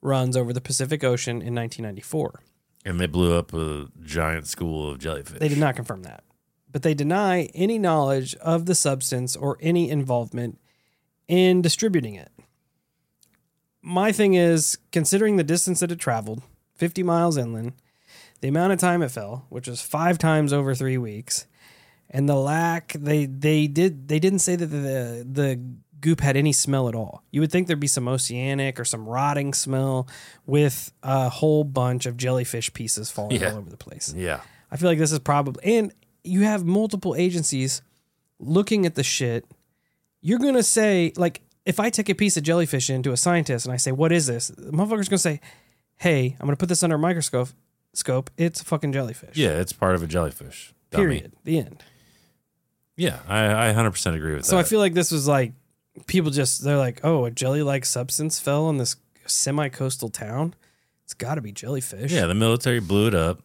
runs over the Pacific Ocean in 1994. And they blew up a giant school of jellyfish. They did not confirm that. But they deny any knowledge of the substance or any involvement in distributing it. My thing is, considering the distance that it traveled, 50 miles inland, the amount of time it fell, which was 5 times over 3 weeks... And the lack, they didn't say that the goop had any smell at all. You would think there'd be some oceanic or some rotting smell with a whole bunch of jellyfish pieces falling all over the place. Yeah. I feel like this is probably, and you have multiple agencies looking at the shit. You're going to say, like, if I take a piece of jellyfish into a scientist and I say, what is this? The motherfucker's going to say, hey, I'm going to put this under a microscope. It's a fucking jellyfish. Yeah, it's part of a jellyfish. Period. The end. Yeah, I 100% agree with that. So I feel like this was like, people just, they're like, oh, a jelly-like substance fell on this semi-coastal town? It's got to be jellyfish. Yeah, the military blew it up.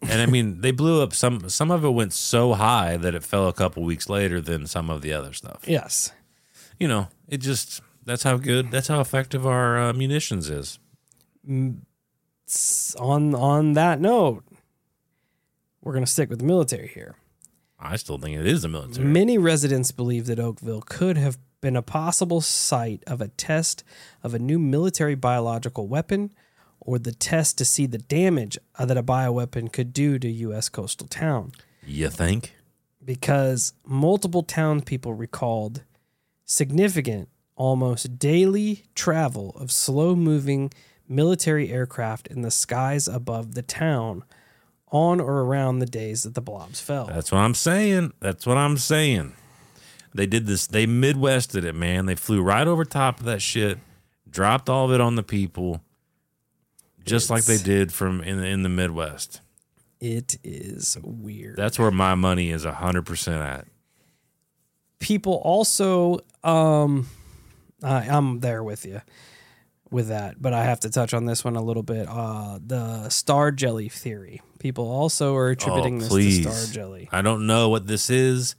And I mean, they blew up, some of it went so high that it fell a couple weeks later than some of the other stuff. Yes. You know, it just, that's how effective our munitions is. On that note, we're going to stick with the military here. I still think it is the military. Many residents believe that Oakville could have been a possible site of a test of a new military biological weapon or the test to see the damage that a bioweapon could do to U.S. coastal town. You think? Because multiple townspeople recalled significant, almost daily travel of slow-moving military aircraft in the skies above the town on or around the days that the blobs fell. That's what I'm saying. They did this. They Midwested it, man. They flew right over top of that shit, dropped all of it on the people, just like they did from in the Midwest. It is weird. That's where my money is 100% at. People also, I'm there with you with that, but I have to touch on this one a little bit. The star jelly theory. People also are attributing this to star jelly. I don't know what this is,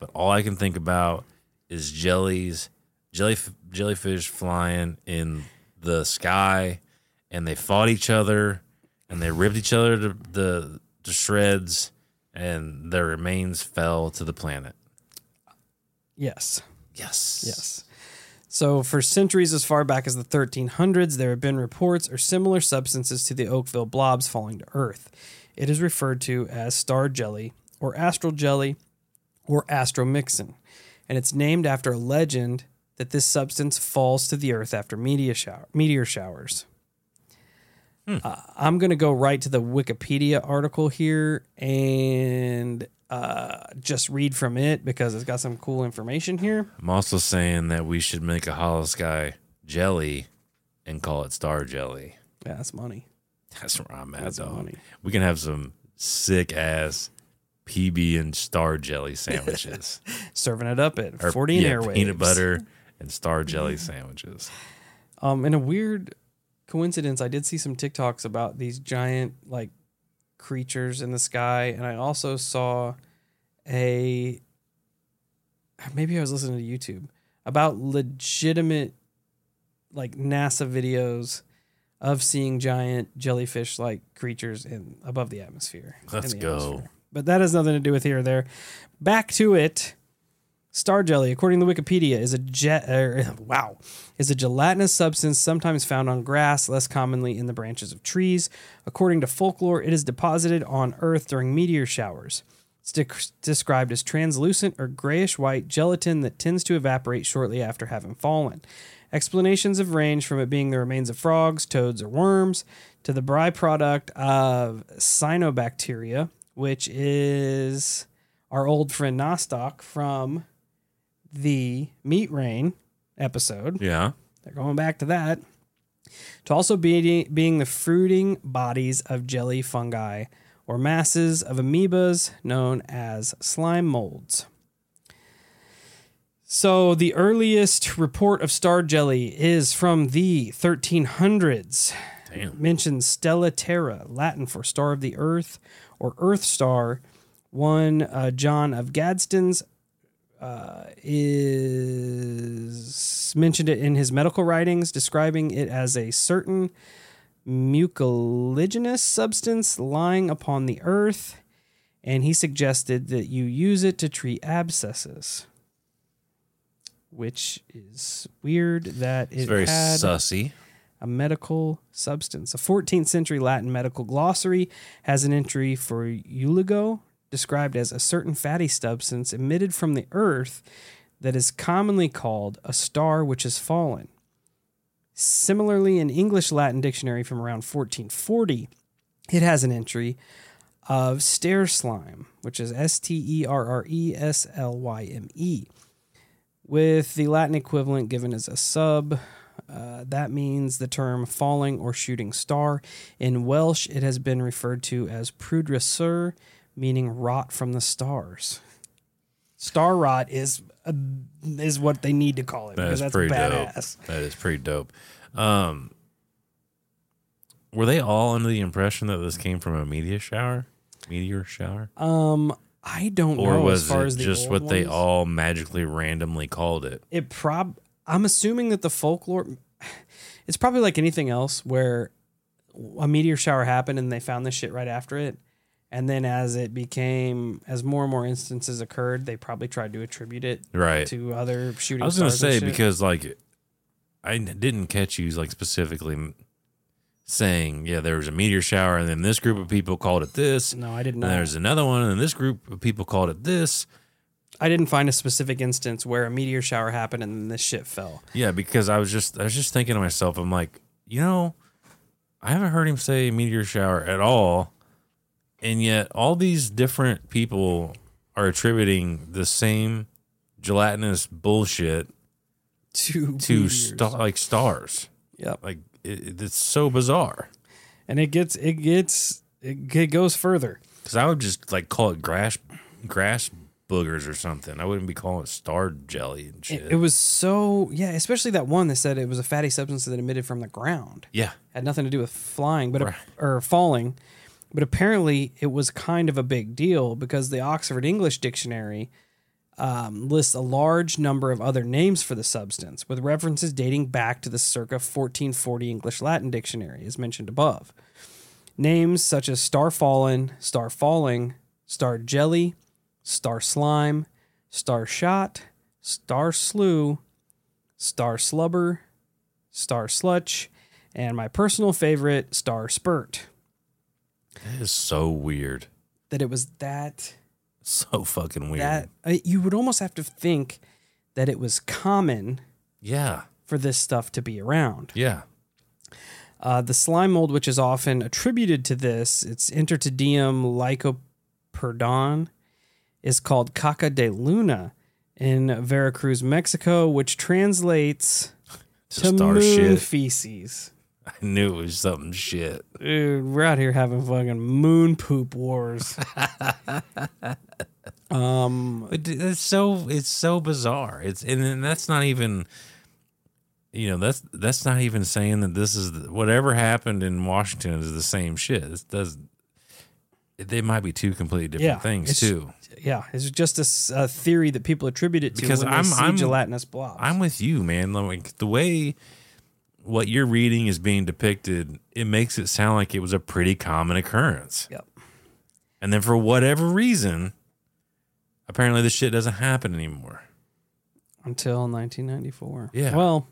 but all I can think about is jellies jellyfish flying in the sky, and they fought each other, and they ripped each other to shreds, and their remains fell to the planet. Yes. So for centuries, as far back as the 1300s, there have been reports or similar substances to the Oakville blobs falling to Earth. It is referred to as star jelly or astral jelly or astromixin, and it's named after a legend that this substance falls to the Earth after meteor showers. I'm going to go right to the Wikipedia article here and... just read from it because it's got some cool information here. I'm also saying that we should make a Hollow Sky jelly and call it star jelly. Yeah, that's money. That's where I'm at, dog. Money. We can have some sick-ass PB and star jelly sandwiches. Serving it up at Fortean Airwaves. Peanut butter and star jelly sandwiches. In a weird coincidence, I did see some TikToks about these giant, like, creatures in the sky, and I also saw maybe I was listening to YouTube about legitimate like NASA videos of seeing giant jellyfish like creatures in above the atmosphere. Let's go. But that has nothing to do with here or there. Back to it. Star jelly, according to Wikipedia, is a gelatinous substance sometimes found on grass, less commonly in the branches of trees. According to folklore, it is deposited on Earth during meteor showers. It's described as translucent or grayish-white gelatin that tends to evaporate shortly after having fallen. Explanations have ranged from it being the remains of frogs, toads, or worms, to the byproduct of cyanobacteria, which is our old friend Nostoc from... the Meat Rain episode. Yeah. They're going back to that. To also being the fruiting bodies of jelly fungi or masses of amoebas known as slime molds. So the earliest report of star jelly is from the 1300s. Damn. It mentions Stella Terra, Latin for star of the earth or earth star. John of Gadsden's is mentioned it in his medical writings, describing it as a certain mucilaginous substance lying upon the earth, and he suggested that you use it to treat abscesses, which is weird that it's very sussy. A medical substance. A 14th century Latin medical glossary has an entry for uligo, described as a certain fatty substance emitted from the earth that is commonly called a star which has fallen. Similarly, an English Latin dictionary from around 1440, it has an entry of stair slime, which is S-T-E-R-R-E-S-L-Y-M-E, with the Latin equivalent given as a sub. That means the term falling or shooting star. In Welsh, it has been referred to as pwdrysur, meaning rot from the stars. Star rot is what they need to call it, because that's badass. Dope. That is pretty dope. Were they all under the impression that this came from a meteor shower? I don't know. Or was it just what they all magically randomly called it? I'm assuming that the folklore. It's probably like anything else, where a meteor shower happened and they found this shit right after it. And then as more and more instances occurred, they probably tried to attribute it to other shooting stars. I was going to say, because like I didn't catch you like specifically saying, yeah, there was a meteor shower and then this group of people called it this. No, I didn't know. And there's another one and then this group of people called it this. I didn't find a specific instance where a meteor shower happened and then this shit fell. Yeah, because I was just thinking to myself, I'm like, I haven't heard him say meteor shower at all. And yet all these different people are attributing the same gelatinous bullshit to stars. Yeah. Like it's so bizarre. And it goes further. Cuz I would just like call it grass boogers or something. I wouldn't be calling it star jelly and shit. It was so, yeah, especially that one that said it was a fatty substance that emitted from the ground. Yeah. Had nothing to do with flying or falling. But apparently it was kind of a big deal because the Oxford English Dictionary lists a large number of other names for the substance, with references dating back to the circa 1440 English-Latin dictionary, as mentioned above. Names such as Starfallen, Starfalling, Star Jelly, Star Slime, Star Shot, Star Slew, Star Slubber, Star Slutch, and my personal favorite, Star Spurt. That is so weird. That it was that... So fucking weird. That, you would almost have to think that it was common for this stuff to be around. Yeah. The slime mold, which is often attributed to this, its intertedium lycoperdon, is called caca de luna in Veracruz, Mexico, which translates to star moon shit. Feces. I knew it was something shit. Dude, we're out here having fucking moon poop wars. It's so bizarre. And that's not even, that's not even saying that this is whatever happened in Washington is the same shit. They might be two completely different things too. Yeah, it's just a theory that people attribute it to because when they see gelatinous blobs. I'm with you, man. Like the way. What you're reading is being depicted, it makes it sound like it was a pretty common occurrence. Yep. And then for whatever reason, apparently this shit doesn't happen anymore. Until 1994. Yeah. Well,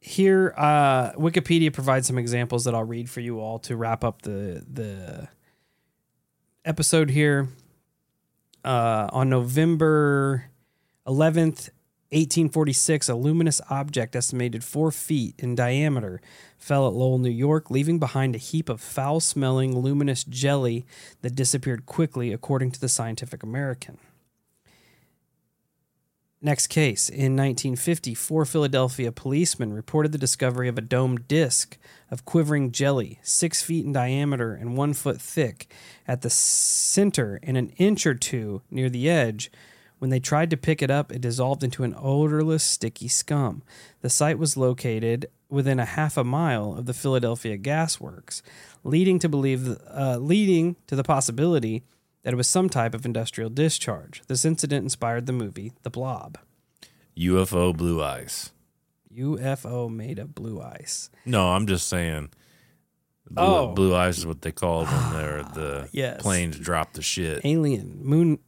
here, Wikipedia provides some examples that I'll read for you all to wrap up the episode here. On November 11th, 1846, a luminous object estimated 4 feet in diameter fell at Lowell, New York, leaving behind a heap of foul-smelling luminous jelly that disappeared quickly, according to the Scientific American. Next case. In 1950, 4 Philadelphia policemen reported the discovery of a domed disc of quivering jelly, 6 feet in diameter and 1 foot thick, at the center and an inch or two near the edge. When they tried to pick it up, it dissolved into an odorless, sticky scum. The site was located within a half a mile of the Philadelphia Gas Works, leading to the possibility that it was some type of industrial discharge. This incident inspired the movie The Blob. UFO Blue Ice. UFO made of blue ice. No, I'm just saying. Blue eyes is what they call when the planes drop the shit. Alien. Moon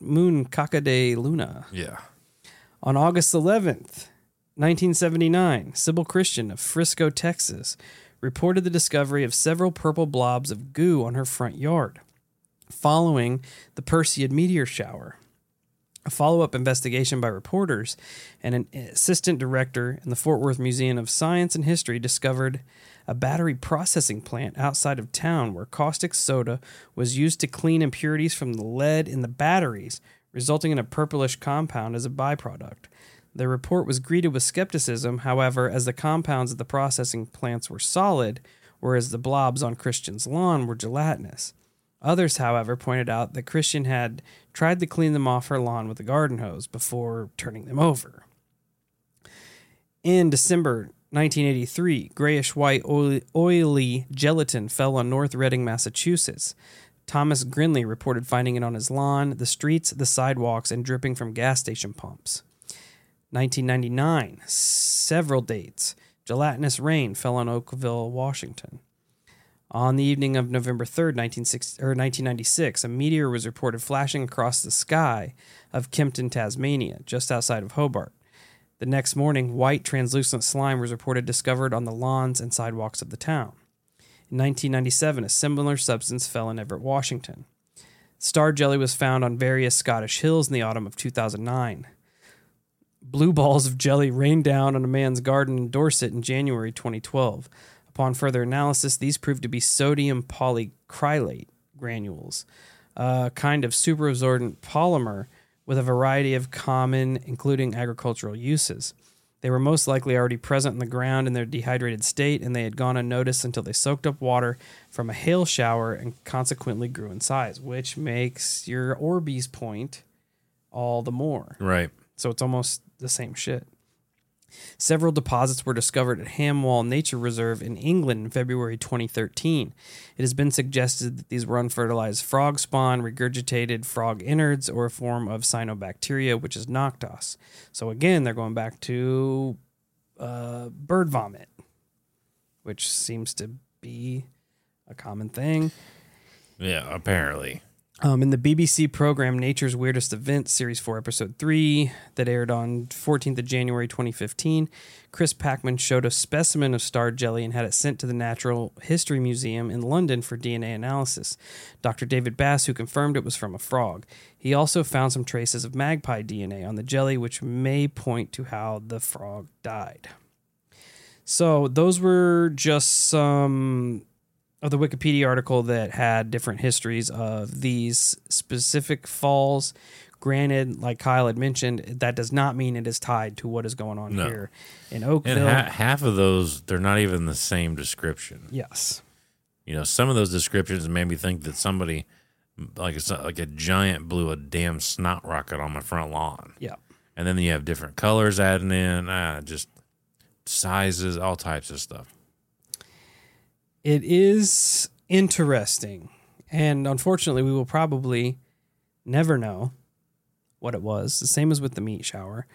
caca de luna. Yeah. On August 11th, 1979, Sybil Christian of Frisco, Texas, reported the discovery of several purple blobs of goo on her front yard following the Perseid meteor shower. A follow-up investigation by reporters and an assistant director in the Fort Worth Museum of Science and History discovered a battery processing plant outside of town where caustic soda was used to clean impurities from the lead in the batteries, resulting in a purplish compound as a byproduct. The report was greeted with skepticism, however, as the compounds at the processing plants were solid, whereas the blobs on Christian's lawn were gelatinous. Others, however, pointed out that Christian had tried to clean them off her lawn with a garden hose before turning them over. In December 1983, grayish-white, oily gelatin fell on North Reading, Massachusetts. Thomas Grinley reported finding it on his lawn, the streets, the sidewalks, and dripping from gas station pumps. 1999, several dates. Gelatinous rain fell on Oakville, Washington. On the evening of November 3rd, 1996, a meteor was reported flashing across the sky of Kempton, Tasmania, just outside of Hobart. The next morning, white translucent slime was reported discovered on the lawns and sidewalks of the town. In 1997, a similar substance fell in Everett, Washington. Star jelly was found on various Scottish hills in the autumn of 2009. Blue balls of jelly rained down on a man's garden in Dorset in January 2012. Upon further analysis, these proved to be sodium polycrylate granules, a kind of superabsorbent polymer with a variety of common, including agricultural uses. They were most likely already present in the ground in their dehydrated state, and they had gone unnoticed until they soaked up water from a hail shower and consequently grew in size, which makes your Orbeez point all the more. Right. So it's almost the same shit. Several deposits were discovered at Hamwall Nature Reserve in England in February 2013. It has been suggested that these were unfertilized frog spawn, regurgitated frog innards, or a form of cyanobacteria, which is noctos. So again, they're going back to bird vomit, which seems to be a common thing. Yeah, apparently. In the BBC program Nature's Weirdest Events, Series 4, Episode 3, that aired on 14th of January 2015, Chris Packman showed a specimen of star jelly and had it sent to the Natural History Museum in London for DNA analysis. Dr. David Bass, who confirmed it was from a frog. He also found some traces of magpie DNA on the jelly, which may point to how the frog died. So those were just some of the Wikipedia article that had different histories of these specific falls. Granted, like Kyle had mentioned, that does not mean it is tied to what is going on here in Oakville. And half of those, they're not even the same description. Yes. You know, some of those descriptions made me think that somebody, like a giant, blew a damn snot rocket on my front lawn. Yeah. And then you have different colors adding in, just sizes, all types of stuff. It is interesting, and unfortunately, we will probably never know what it was. The same as with the meat shower,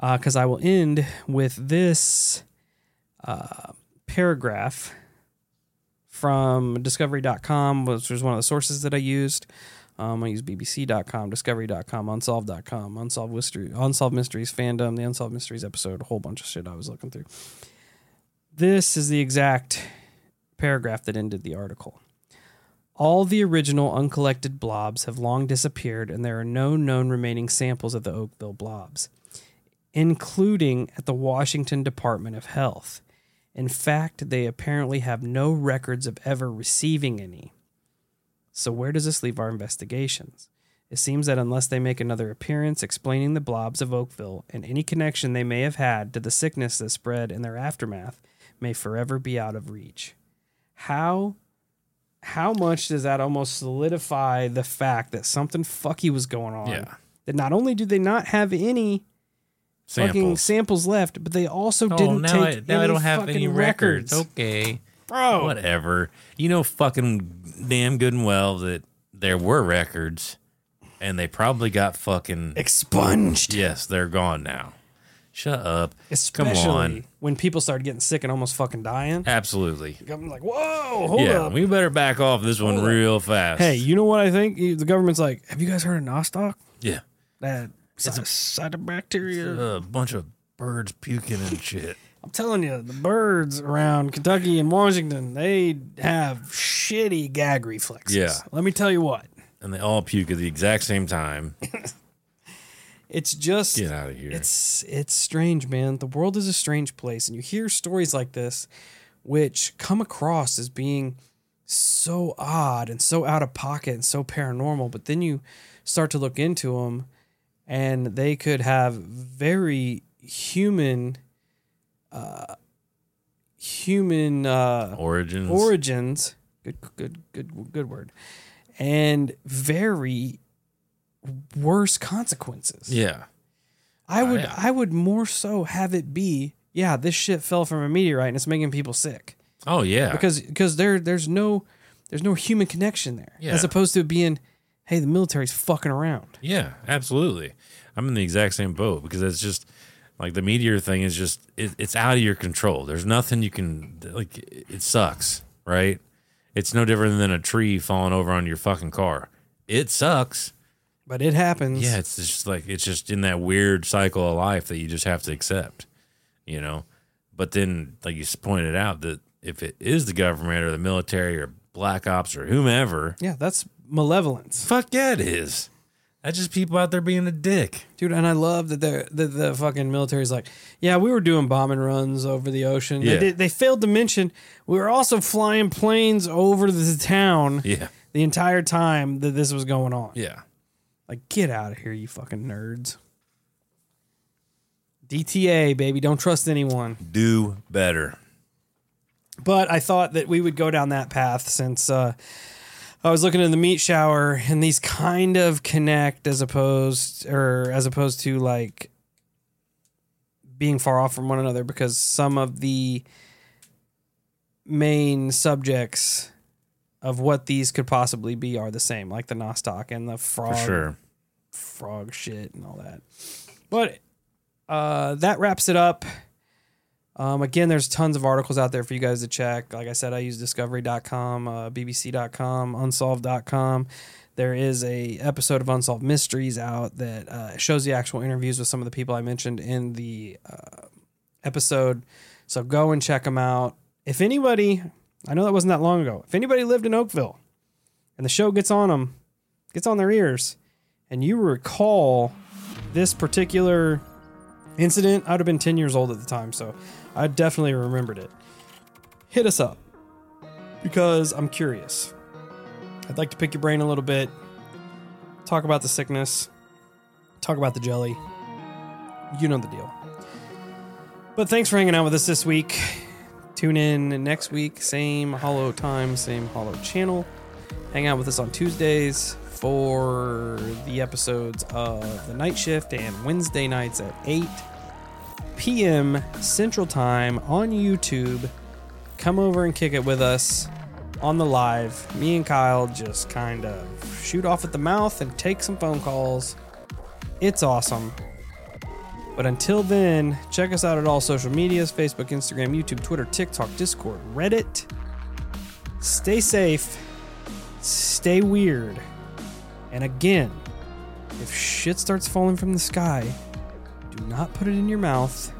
because I will end with this paragraph from Discovery.com, which was one of the sources that I used. I use BBC.com, Discovery.com, Unsolved.com, Unsolved Mysteries fandom, the Unsolved Mysteries episode, a whole bunch of shit I was looking through. This is the exact paragraph that ended the article. All the original uncollected blobs have long disappeared, and there are no known remaining samples of the Oakville blobs, including at the Washington Department of Health. In fact, they apparently have no records of ever receiving any. So where does this leave our investigations? It seems that unless they make another appearance explaining the blobs of Oakville and any connection they may have had to the sickness that spread in their aftermath may forever be out of reach. How much does that almost solidify the fact that something fucky was going on? Yeah. That not only do they not have any fucking samples left, but they also didn't take any now I don't have any records. Okay. Bro. Whatever. You know fucking damn good and well that there were records, and they probably got fucking expunged. Yes, they're gone now. Shut up. Especially come on. When people started getting sick and almost fucking dying. Absolutely. I'm like, whoa, hold up. Yeah, we better back off this one real fast. Hey, you know what I think? The government's like, have you guys heard of Nostoc? Yeah. It's a cyanobacteria. A bunch of birds puking and shit. I'm telling you, the birds around Kentucky and Washington, they have shitty gag reflexes. Yeah. Let me tell you what. And they all puke at the exact same time. It's just, get out of here. It's strange, man. The world is a strange place, and you hear stories like this, which come across as being so odd and so out of pocket and so paranormal, but then you start to look into them, and they could have very human origins. Good word, and very worse consequences. Yeah. I would more so have it be, yeah, this shit fell from a meteorite and it's making people sick. Oh yeah. Because there's no human connection there. Yeah. As opposed to it being, hey, the military's fucking around. Yeah, absolutely. I'm in the exact same boat, because it's just like the meteor thing is just it's out of your control. There's nothing you can it sucks, right? It's no different than a tree falling over on your fucking car. It sucks. But it happens. Yeah, it's just it's just in that weird cycle of life that you just have to accept, you know. But then, like you pointed out, that if it is the government or the military or black ops or whomever, yeah, that's malevolence. Fuck yeah, it is. That's just people out there being a dick, dude. And I love that the fucking military's like, yeah, we were doing bombing runs over the ocean. Yeah. They failed to mention we were also flying planes over the town. Yeah. The entire time that this was going on. Yeah. Like, get out of here, you fucking nerds. DTA, baby. Don't trust anyone. Do better. But I thought that we would go down that path since I was looking in the meat shower, and these kind of connect as opposed to like being far off from one another because some of the main subjects of what these could possibly be are the same, like the Nostoc and the frog, frog shit and all that. But that wraps it up. Again, there's tons of articles out there for you guys to check. Like I said, I use discovery.com, bbc.com, unsolved.com. There is a episode of Unsolved Mysteries out that shows the actual interviews with some of the people I mentioned in the episode. So go and check them out. If anybody, I know that wasn't that long ago. If anybody lived in Oakville and the show gets on them, gets on their ears, and you recall this particular incident, I'd have been 10 years old at the time, so I definitely remembered it. Hit us up because I'm curious. I'd like to pick your brain a little bit, talk about the sickness, talk about the jelly. You know the deal. But thanks for hanging out with us this week. Tune in next week, same hollow time, same hollow channel. Hang out with us on Tuesdays for the episodes of The Night Shift and Wednesday nights at 8 p.m. Central Time on YouTube. Come over and kick it with us on the live. Me and Kyle just kind of shoot off at the mouth and take some phone calls. It's awesome. But until then, check us out at all social medias, Facebook, Instagram, YouTube, Twitter, TikTok, Discord, Reddit. Stay safe. Stay weird. And again, if shit starts falling from the sky, do not put it in your mouth.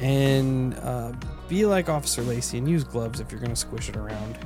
And be like Officer Lacey and use gloves if you're going to squish it around.